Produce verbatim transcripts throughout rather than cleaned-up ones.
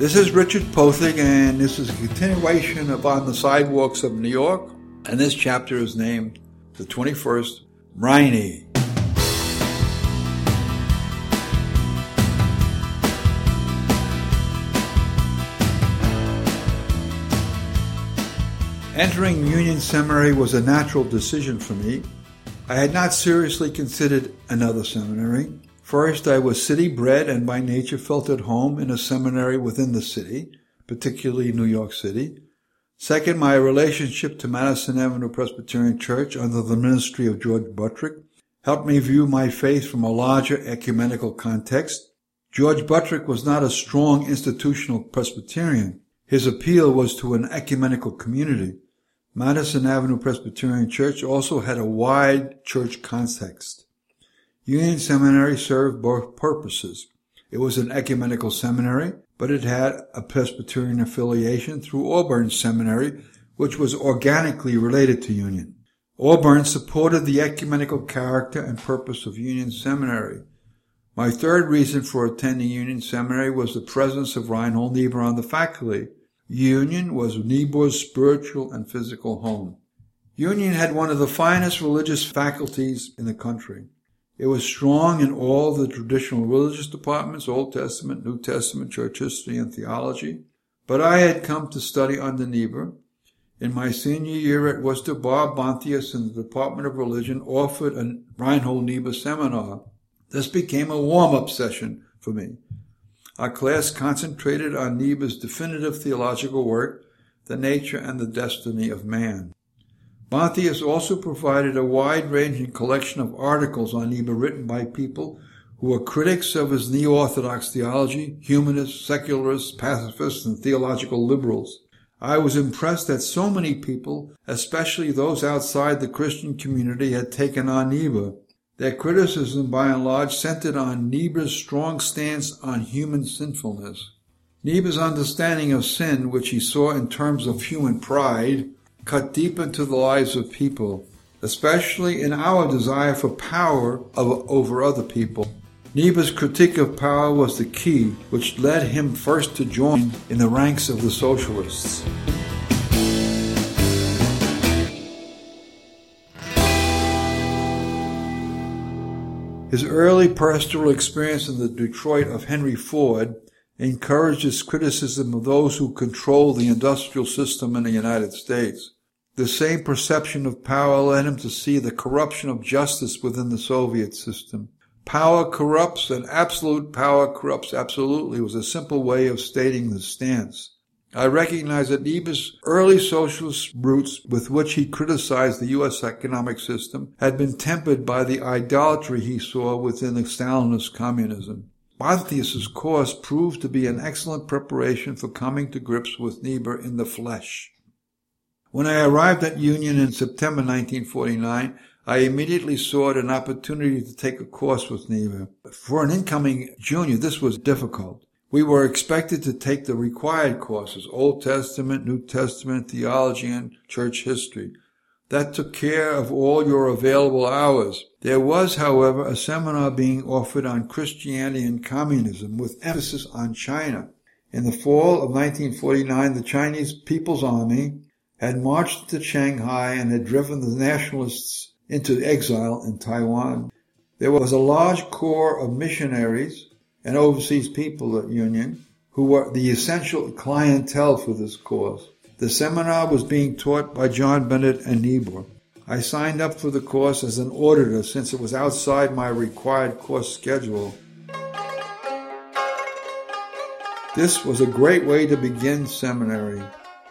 This is Richard Pothig, and this is a continuation of On the Sidewalks of New York, and this chapter is named The twenty-first Reinie. Entering Union Seminary was a natural decision for me. I had not seriously considered another seminary. First, I was city-bred and by nature felt at home in a seminary within the city, particularly New York City. Second, my relationship to Madison Avenue Presbyterian Church under the ministry of George Buttrick helped me view my faith from a larger ecumenical context. George Buttrick was not a strong institutional Presbyterian. His appeal was to an ecumenical community. Madison Avenue Presbyterian Church also had a wide church context. Union Seminary served both purposes. It was an ecumenical seminary, but it had a Presbyterian affiliation through Auburn Seminary, which was organically related to Union. Auburn supported the ecumenical character and purpose of Union Seminary. My third reason for attending Union Seminary was the presence of Reinhold Niebuhr on the faculty. Union was Niebuhr's spiritual and physical home. Union had one of the finest religious faculties in the country. It was strong in all the traditional religious departments, Old Testament, New Testament, church history, and theology. But I had come to study under Niebuhr. In my senior year at Worcester, Barb Bontius in the Department of Religion offered a Reinhold Niebuhr seminar. This became a warm-up session for me. Our class concentrated on Niebuhr's definitive theological work, The Nature and the Destiny of Man. Bontius also provided a wide-ranging collection of articles on Niebuhr written by people who were critics of his neo-Orthodox theology, humanists, secularists, pacifists, and theological liberals. I was impressed that so many people, especially those outside the Christian community, had taken on Niebuhr. Their criticism, by and large, centered on Niebuhr's strong stance on human sinfulness. Niebuhr's understanding of sin, which he saw in terms of human pride, cut deep into the lives of people, especially in our desire for power over other people. Niebuhr's critique of power was the key, which led him first to join in the ranks of the socialists. His early pastoral experience in the Detroit of Henry Ford encouraged his criticism of those who control the industrial system in the United States. The same perception of power led him to see the corruption of justice within the Soviet system. Power corrupts, and absolute power corrupts absolutely was a simple way of stating the stance. I recognize that Niebuhr's early socialist roots, with which he criticized the U S economic system, had been tempered by the idolatry he saw within the Stalinist communism. Bontius's course proved to be an excellent preparation for coming to grips with Niebuhr in the flesh. When I arrived at Union in September nineteen forty-nine, I immediately sought an opportunity to take a course with Niebuhr. For an incoming junior, this was difficult. We were expected to take the required courses, Old Testament, New Testament, theology, and church history. That took care of all your available hours. There was, however, a seminar being offered on Christianity and communism with emphasis on China. In the fall of nineteen forty-nine, the Chinese People's Army had marched to Shanghai and had driven the nationalists into exile in Taiwan. There was a large corps of missionaries and overseas people at Union who were the essential clientele for this course. The seminar was being taught by John Bennett and Niebuhr. I signed up for the course as an auditor since it was outside my required course schedule. This was a great way to begin seminary.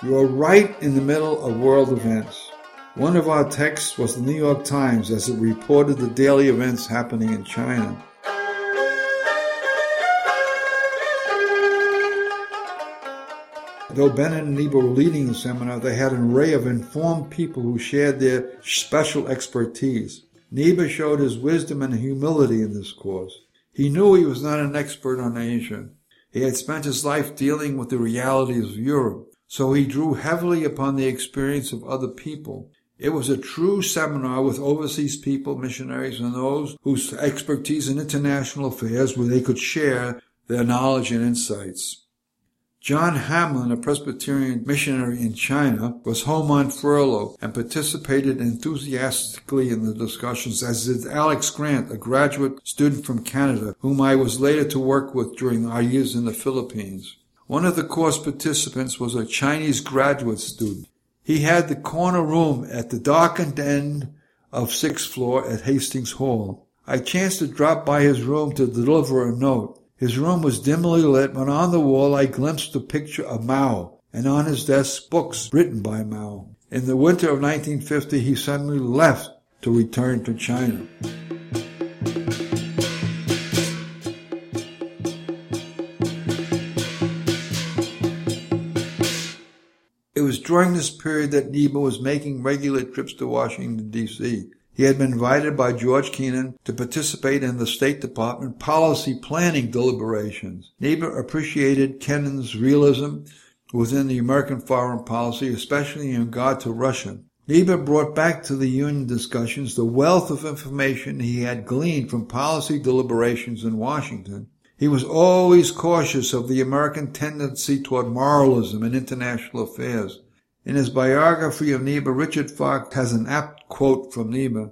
You are right in the middle of world events. One of our texts was the New York Times as it reported the daily events happening in China. Though Bennett and Niebuhr were leading the seminar, they had an array of informed people who shared their special expertise. Niebuhr showed his wisdom and humility in this course. He knew he was not an expert on Asia. He had spent his life dealing with the realities of Europe, so he drew heavily upon the experience of other people. It was a true seminar with overseas people, missionaries, and those whose expertise in international affairs where they could share their knowledge and insights. John Hamlin, a Presbyterian missionary in China, was home on furlough and participated enthusiastically in the discussions, as did Alex Grant, a graduate student from Canada, whom I was later to work with during our years in the Philippines. One of the course participants was a Chinese graduate student. He had the corner room at the darkened end of sixth floor at Hastings Hall. I chanced to drop by his room to deliver a note. His room was dimly lit, but on the wall I glimpsed a picture of Mao, and on his desk books written by Mao. In the winter of nineteen fifty, he suddenly left to return to China. It was during this period that Niebuhr was making regular trips to Washington, D C He had been invited by George Kennan to participate in the State Department policy planning deliberations. Niebuhr appreciated Kennan's realism within the American foreign policy, especially in regard to Russia. Niebuhr brought back to the Union discussions the wealth of information he had gleaned from policy deliberations in Washington. He was always cautious of the American tendency toward moralism in international affairs. In his biography of Niebuhr, Richard Fox has an apt quote from Niebuhr: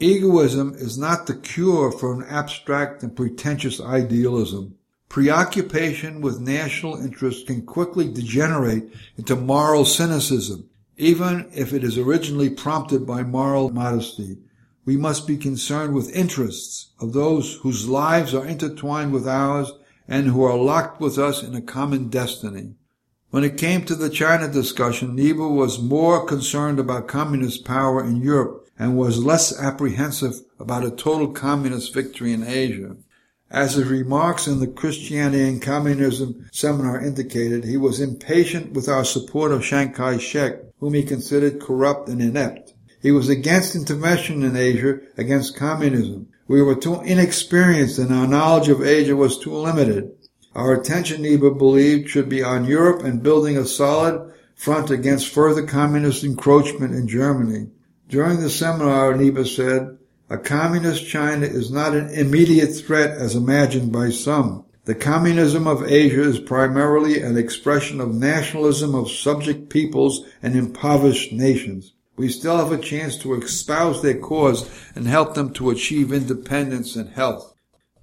"Egoism is not the cure for an abstract and pretentious idealism. Preoccupation with national interests can quickly degenerate into moral cynicism, even if it is originally prompted by moral modesty. We must be concerned with interests of those whose lives are intertwined with ours and who are locked with us in a common destiny." When it came to the China discussion, Niebuhr was more concerned about communist power in Europe and was less apprehensive about a total communist victory in Asia. As his remarks in the Christianity and Communism seminar indicated, he was impatient with our support of Chiang Kai-shek, whom he considered corrupt and inept. He was against intervention in Asia, against communism. We were too inexperienced and our knowledge of Asia was too limited. Our attention, Niebuhr believed, should be on Europe and building a solid front against further communist encroachment in Germany. During the seminar, Niebuhr said, "A communist China is not an immediate threat as imagined by some. The communism of Asia is primarily an expression of nationalism of subject peoples and impoverished nations. We still have a chance to espouse their cause and help them to achieve independence and health."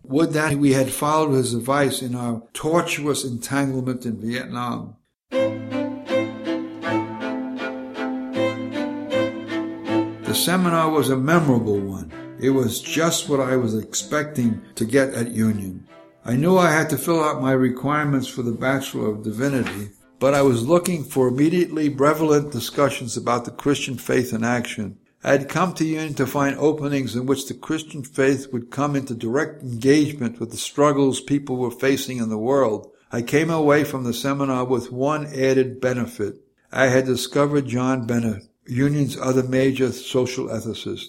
Would that we had followed his advice in our tortuous entanglement in Vietnam. The seminar was a memorable one. It was just what I was expecting to get at Union. I knew I had to fill out my requirements for the Bachelor of Divinity, but I was looking for immediately relevant discussions about the Christian faith in action. I had come to Union to find openings in which the Christian faith would come into direct engagement with the struggles people were facing in the world. I came away from the seminar with one added benefit. I had discovered John Bennett, Union's other major social ethicist.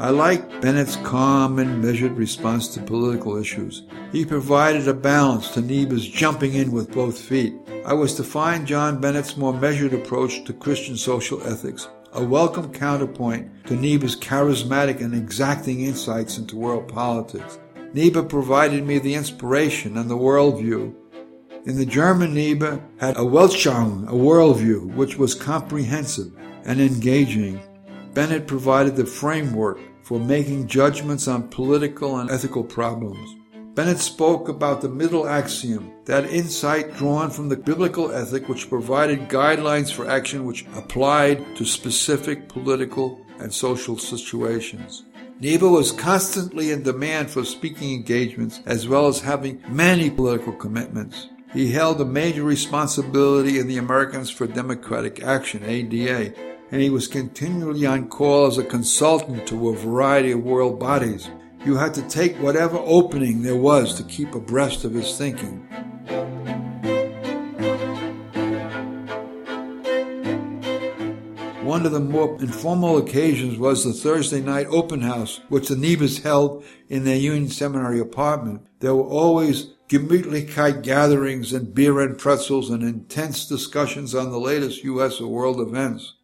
I liked Bennett's calm and measured response to political issues. He provided a balance to Niebuhr's jumping in with both feet. I was to find John Bennett's more measured approach to Christian social ethics a welcome counterpoint to Niebuhr's charismatic and exacting insights into world politics. Niebuhr provided me the inspiration and the worldview. In the German, Niebuhr had a Weltanschauung, a worldview, which was comprehensive and engaging. Bennett provided the framework for making judgments on political and ethical problems. Bennett spoke about the middle axiom, that insight drawn from the biblical ethic which provided guidelines for action which applied to specific political and social situations. Niebuhr was constantly in demand for speaking engagements as well as having many political commitments. He held a major responsibility in the Americans for Democratic Action, A D A, and he was continually on call as a consultant to a variety of world bodies. You had to take whatever opening there was to keep abreast of his thinking. One of the more informal occasions was the Thursday night open house, which the Niebuhrs held in their Union Seminary apartment. There were always Gemütlichkeit gatherings and beer and pretzels and intense discussions on the latest U S or world events.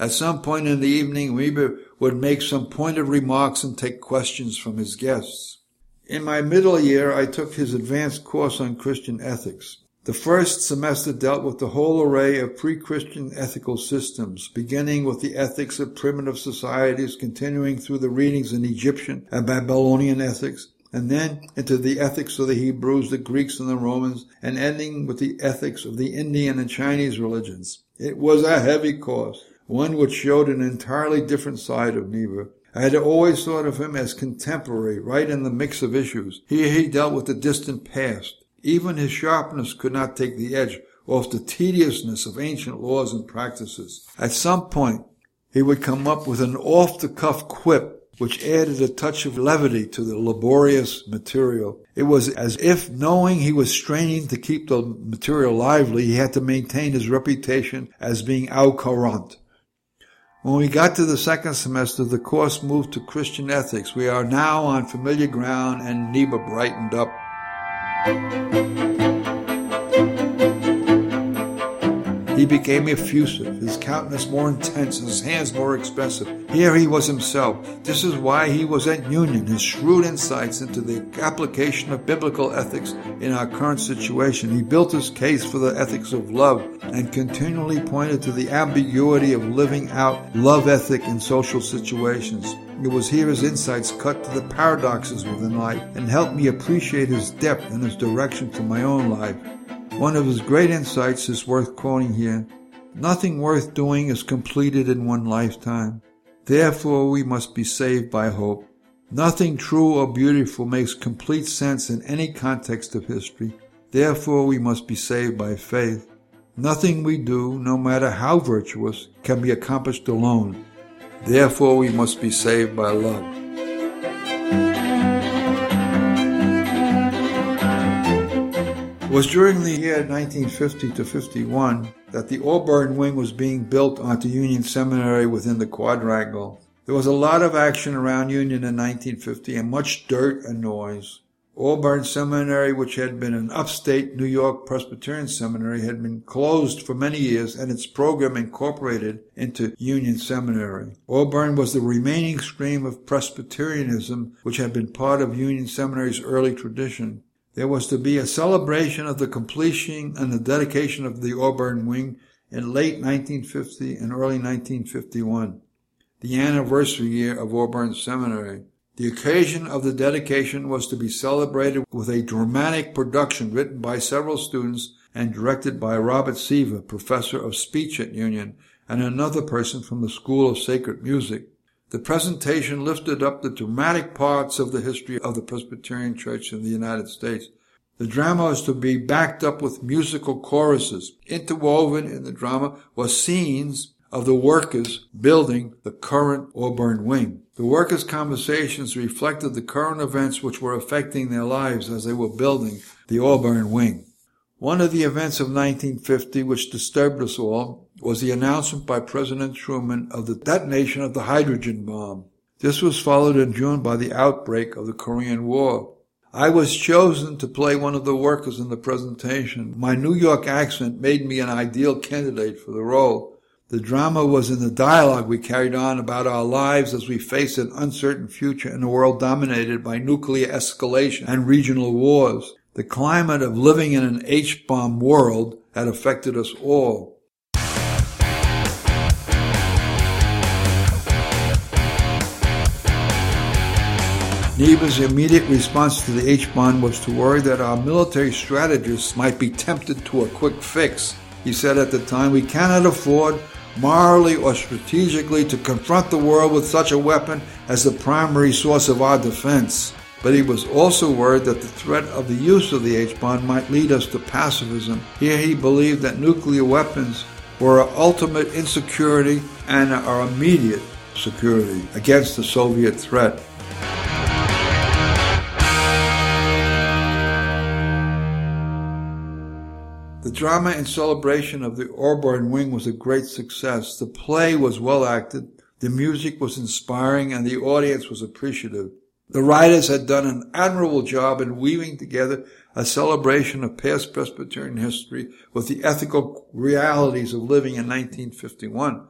At some point in the evening, Niebuhr would make some pointed remarks and take questions from his guests. In my middle year, I took his advanced course on Christian ethics. The first semester dealt with the whole array of pre-Christian ethical systems, beginning with the ethics of primitive societies, continuing through the readings in Egyptian and Babylonian ethics, and then into the ethics of the Hebrews, the Greeks, and the Romans, and ending with the ethics of the Indian and Chinese religions. It was a heavy course, one which showed an entirely different side of Niebuhr. I had always thought of him as contemporary, right in the mix of issues. Here he dealt with the distant past. Even his sharpness could not take the edge off the tediousness of ancient laws and practices. At some point, he would come up with an off-the-cuff quip which added a touch of levity to the laborious material. It was as if, knowing he was straining to keep the material lively, he had to maintain his reputation as being au courant. When we got to the second semester, the course moved to Christian ethics. We are now on familiar ground, and Niebuhr brightened up. He became effusive, his countenance more intense, his hands more expressive. Here he was himself. This is why he was at Union. His shrewd insights into the application of biblical ethics in our current situation. He built his case for the ethics of love and continually pointed to the ambiguity of living out love ethic in social situations. It was here his insights cut to the paradoxes within life and helped me appreciate his depth and his direction for my own life. One of his great insights is worth quoting here. Nothing worth doing is completed in one lifetime. Therefore we must be saved by hope. Nothing true or beautiful makes complete sense in any context of history. Therefore we must be saved by faith. Nothing we do, no matter how virtuous, can be accomplished alone. Therefore we must be saved by love. It was during the year nineteen fifty to fifty-one that the Auburn wing was being built onto Union Seminary within the quadrangle. There was a lot of action around Union in nineteen fifty and much dirt and noise. Auburn Seminary, which had been an upstate New York Presbyterian seminary, had been closed for many years and its program incorporated into Union Seminary. Auburn was the remaining stream of Presbyterianism, which had been part of Union Seminary's early tradition. There was to be a celebration of the completion and the dedication of the Auburn wing in late nineteen fifty and early nineteen fifty-one, the anniversary year of Auburn Seminary. The occasion of the dedication was to be celebrated with a dramatic production written by several students and directed by Robert Seaver, professor of speech at Union, and another person from the School of Sacred Music. The presentation lifted up the dramatic parts of the history of the Presbyterian Church in the United States. The drama was to be backed up with musical choruses. Interwoven in the drama were scenes of the workers building the current Auburn wing. The workers' conversations reflected the current events which were affecting their lives as they were building the Auburn wing. One of the events of nineteen fifty which disturbed us all was the announcement by President Truman of the detonation of the hydrogen bomb. This was followed in June by the outbreak of the Korean War. I was chosen to play one of the workers in the presentation. My New York accent made me an ideal candidate for the role. The drama was in the dialogue we carried on about our lives as we faced an uncertain future in a world dominated by nuclear escalation and regional wars. The climate of living in an H-bomb world had affected us all. Niebuhr's immediate response to the H-bomb was to worry that our military strategists might be tempted to a quick fix. He said at the time, "We cannot afford morally or strategically to confront the world with such a weapon as the primary source of our defense." But he was also worried that the threat of the use of the H-bomb might lead us to pacifism. Here he believed that nuclear weapons were our ultimate insecurity and our immediate security against the Soviet threat. The drama and celebration of the Auburn wing was a great success. The play was well acted, the music was inspiring, and the audience was appreciative. The writers had done an admirable job in weaving together a celebration of past Presbyterian history with the ethical realities of living in nineteen fifty-one.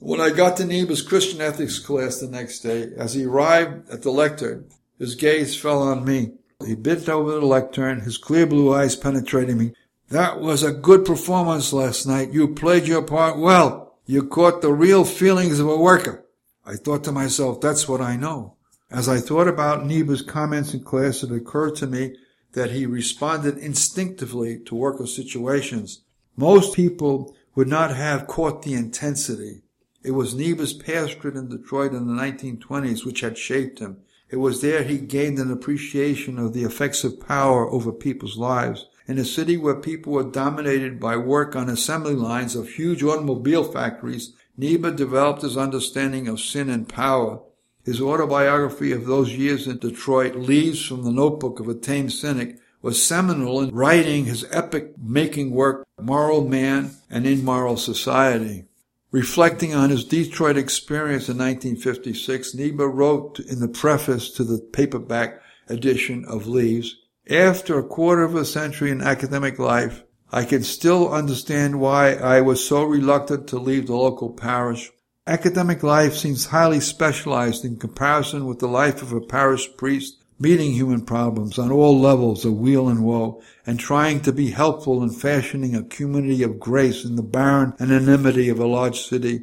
When I got to Niebuhr's Christian ethics class the next day, as he arrived at the lectern, his gaze fell on me. He bent over the lectern, his clear blue eyes penetrating me. "That was a good performance last night. You played your part well. You caught the real feelings of a worker." I thought to myself, that's what I know. As I thought about Niebuhr's comments in class, it occurred to me that he responded instinctively to worker situations. Most people would not have caught the intensity. It was Niebuhr's pastorate in Detroit in the nineteen twenties which had shaped him. It was there he gained an appreciation of the effects of power over people's lives. In a city where people were dominated by work on assembly lines of huge automobile factories, Niebuhr developed his understanding of sin and power. His autobiography of those years in Detroit, Leaves from the Notebook of a Tame Cynic, was seminal in writing his epoch-making work, Moral Man and Immoral Society. Reflecting on his Detroit experience in nineteen fifty-six, Niebuhr wrote in the preface to the paperback edition of Leaves, "After a quarter of a century in academic life, I can still understand why I was so reluctant to leave the local parish. Academic life seems highly specialized in comparison with the life of a parish priest meeting human problems on all levels of weal and woe and trying to be helpful in fashioning a community of grace in the barren anonymity of a large city.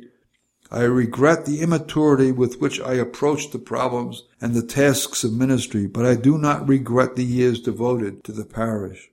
I regret the immaturity with which I approached the problems and the tasks of ministry, but I do not regret the years devoted to the parish."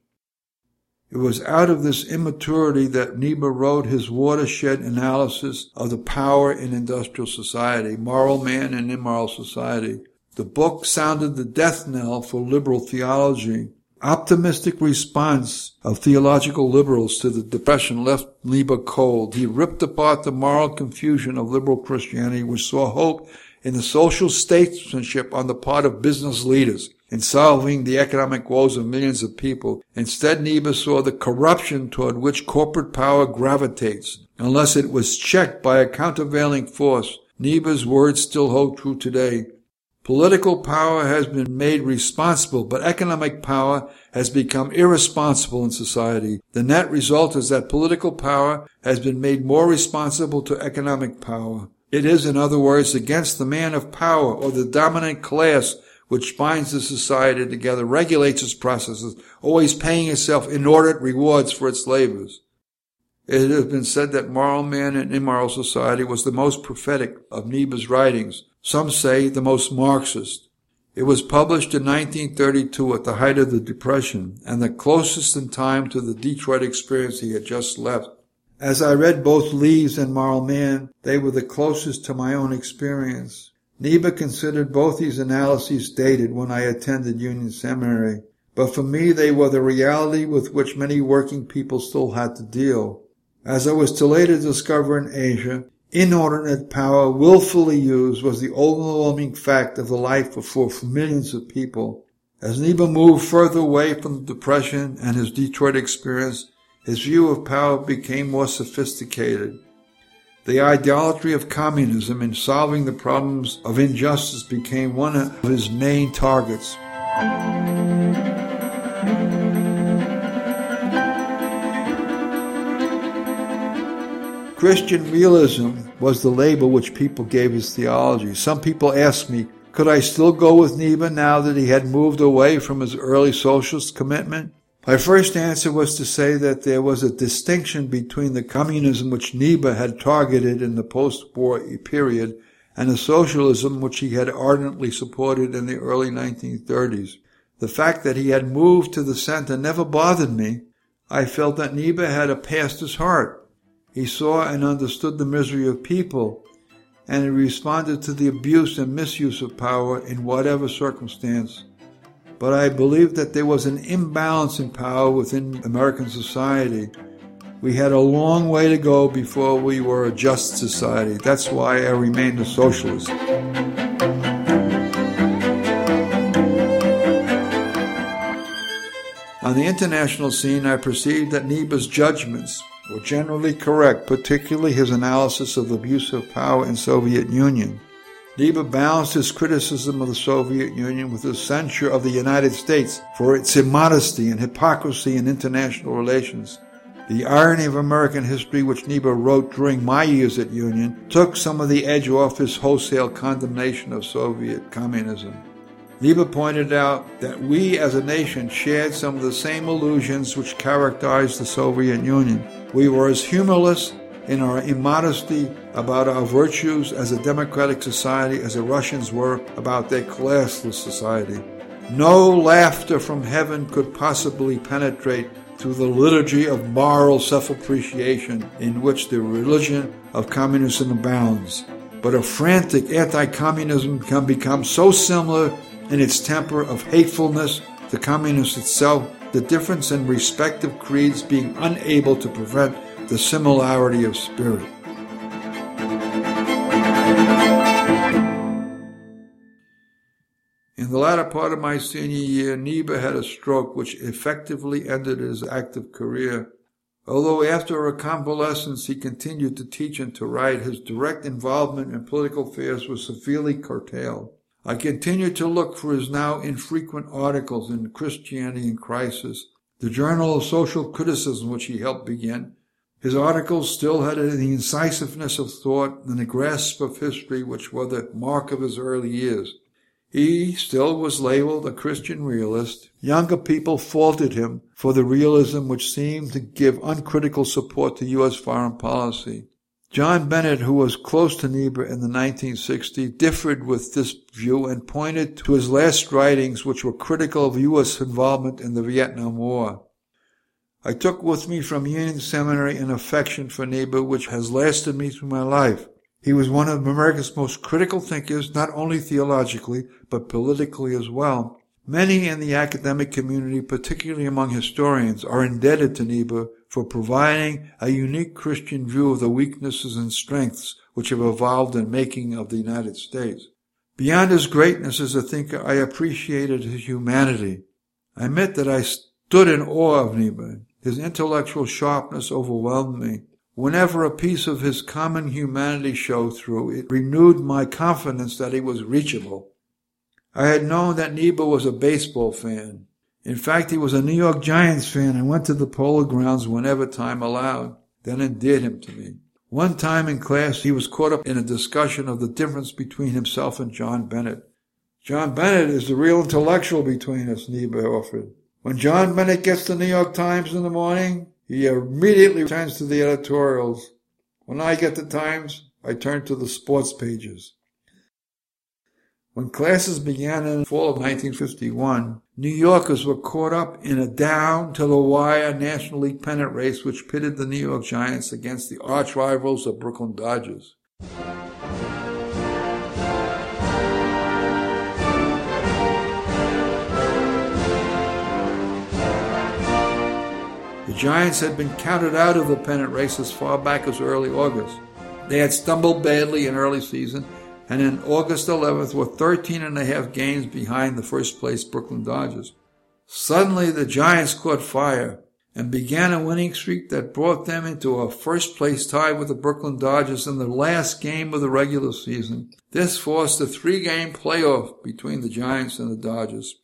It was out of this immaturity that Niebuhr wrote his watershed analysis of the power in industrial society, Moral Man and Immoral Society. The book sounded the death knell for liberal theology. Optimistic response of theological liberals to the Depression left Niebuhr cold. He ripped apart the moral confusion of liberal Christianity, which saw hope in the social statesmanship on the part of business leaders in solving the economic woes of millions of people. Instead, Niebuhr saw the corruption toward which corporate power gravitates, unless it was checked by a countervailing force. Niebuhr's words still hold true today. Political power has been made responsible, but economic power has become irresponsible in society. The net result is that political power has been made more responsible to economic power. It is, in other words, against the man of power or the dominant class which binds the society together, regulates its processes, always paying itself inordinate rewards for its labors. It has been said that Moral Man and Immoral Society was the most prophetic of Niebuhr's writings. Some say the most Marxist. It was published in nineteen thirty-two at the height of the Depression and the closest in time to the Detroit experience he had just left. As I read both Leaves and Moral Man, they were the closest to my own experience. Niebuhr considered both these analyses dated when I attended Union Seminary, but for me they were the reality with which many working people still had to deal. As I was to later discover in Asia, inordinate power, willfully used, was the overwhelming fact of the life of for millions of people. As Niebuhr moved further away from the Depression and his Detroit experience, his view of power became more sophisticated. The idolatry of communism in solving the problems of injustice became one of his main targets. Christian realism was the label which people gave his theology. Some people asked me, could I still go with Niebuhr now that he had moved away from his early socialist commitment? My first answer was to say that there was a distinction between the communism which Niebuhr had targeted in the post-war period and the socialism which he had ardently supported in the early nineteen thirties. The fact that he had moved to the center never bothered me. I felt that Niebuhr had a pastor's heart. He saw and understood the misery of people, and he responded to the abuse and misuse of power in whatever circumstance. But I believe that there was an imbalance in power within American society. We had a long way to go before we were a just society. That's why I remained a socialist. On the international scene, I perceived that Niebuhr's judgments were generally correct, particularly his analysis of the abuse of power in Soviet Union. Niebuhr balanced his criticism of the Soviet Union with his censure of the United States for its immodesty and hypocrisy in international relations. The irony of American history, which Niebuhr wrote during my years at Union, took some of the edge off his wholesale condemnation of Soviet communism. Niebuhr pointed out that we as a nation shared some of the same illusions which characterized the Soviet Union. We were as humorless in our immodesty about our virtues as a democratic society as the Russians were about their classless society. No laughter from heaven could possibly penetrate through the liturgy of moral self-appreciation in which the religion of communism abounds. But a frantic anti-communism can become so similar in its temper of hatefulness to communism itself, the difference in respective creeds being unable to prevent the similarity of spirit. In the latter part of my senior year, Niebuhr had a stroke which effectively ended his active career. Although after a convalescence he continued to teach and to write, his direct involvement in political affairs was severely curtailed. I continued to look for his now infrequent articles in Christianity and Crisis, the Journal of Social Criticism which he helped begin. His articles still had the incisiveness of thought and the grasp of history which were the mark of his early years. He still was labeled a Christian realist. Younger people faulted him for the realism which seemed to give uncritical support to U S foreign policy. John Bennett, who was close to Niebuhr in the nineteen sixties, differed with this view and pointed to his last writings which were critical of U S involvement in the Vietnam War. I took with me from Union Seminary an affection for Niebuhr which has lasted me through my life. He was one of America's most critical thinkers, not only theologically, but politically as well. Many in the academic community, particularly among historians, are indebted to Niebuhr for providing a unique Christian view of the weaknesses and strengths which have evolved in the making of the United States. Beyond his greatness as a thinker, I appreciated his humanity. I admit that I stood in awe of Niebuhr. His intellectual sharpness overwhelmed me. Whenever a piece of his common humanity showed through, it renewed my confidence that he was reachable. I had known that Niebuhr was a baseball fan. In fact, he was a New York Giants fan and went to the Polo Grounds whenever time allowed. That endeared him to me. One time in class, he was caught up in a discussion of the difference between himself and John Bennett. "John Bennett is the real intellectual between us," Niebuhr offered. "When John Bennett gets the New York Times in the morning, he immediately turns to the editorials. When I get the Times, I turn to the sports pages." When classes began in the fall of nineteen fifty-one, New Yorkers were caught up in a down-to-the-wire National League pennant race which pitted the New York Giants against the arch-rivals of Brooklyn Dodgers. The Giants had been counted out of the pennant race as far back as early August. They had stumbled badly in early season, and on August eleventh were thirteen and a half games behind the first-place Brooklyn Dodgers. Suddenly, the Giants caught fire and began a winning streak that brought them into a first-place tie with the Brooklyn Dodgers in the last game of the regular season. This forced a three-game playoff between the Giants and the Dodgers.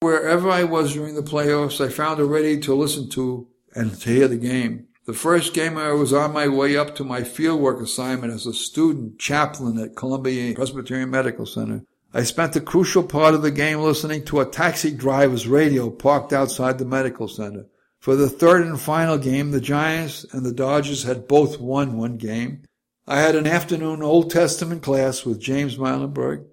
Wherever I was during the playoffs, I found it ready to listen to and to hear the game. The first game I was on my way up to my fieldwork assignment as a student chaplain at Columbia Presbyterian Medical Center. I spent the crucial part of the game listening to a taxi driver's radio parked outside the medical center. For the third and final game, the Giants and the Dodgers had both won one game. I had an afternoon Old Testament class with James Muilenburg.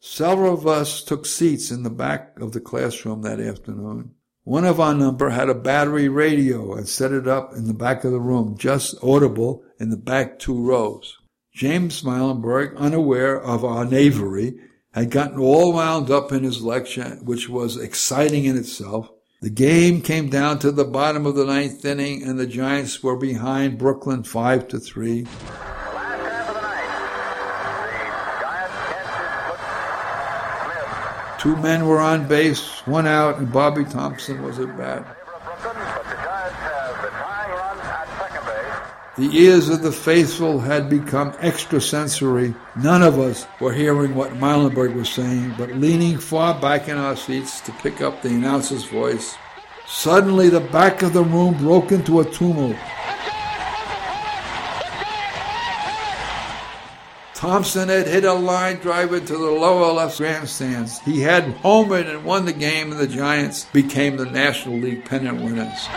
Several of us took seats in the back of the classroom that afternoon. One of our number had a battery radio and set it up in the back of the room, just audible in the back two rows. James Muilenburg, unaware of our knavery, had gotten all wound up in his lecture, which was exciting in itself. The game came down to the bottom of the ninth inning, and the Giants were behind Brooklyn five to three. Two men were on base, one out, and Bobby Thompson was at bat. The ears of the faithful had become extrasensory. None of us were hearing what Muilenburg was saying, but leaning far back in our seats to pick up the announcer's voice. Suddenly the back of the room broke into a tumult. Thompson had hit a line drive into the lower left grandstands. He had homered and won the game, and the Giants became the National League pennant winners.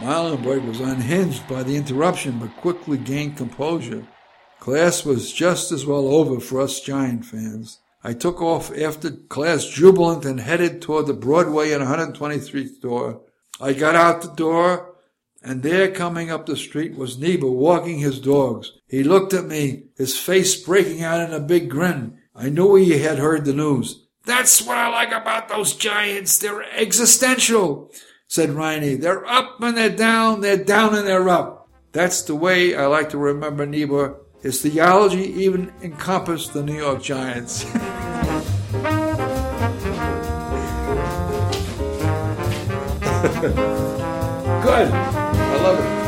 Muilenburg was unhinged by the interruption, but quickly gained composure. Class was just as well over for us Giant fans. I took off after class jubilant and headed toward the Broadway and one hundred twenty-third door. I got out the door, and there coming up the street was Niebuhr walking his dogs. He looked at me, his face breaking out in a big grin. I knew he had heard the news. "That's what I like about those Giants. They're existential," said Riney. "They're up and they're down, they're down and they're up." That's the way I like to remember Niebuhr. His theology even encompassed the New York Giants. Good. I love it.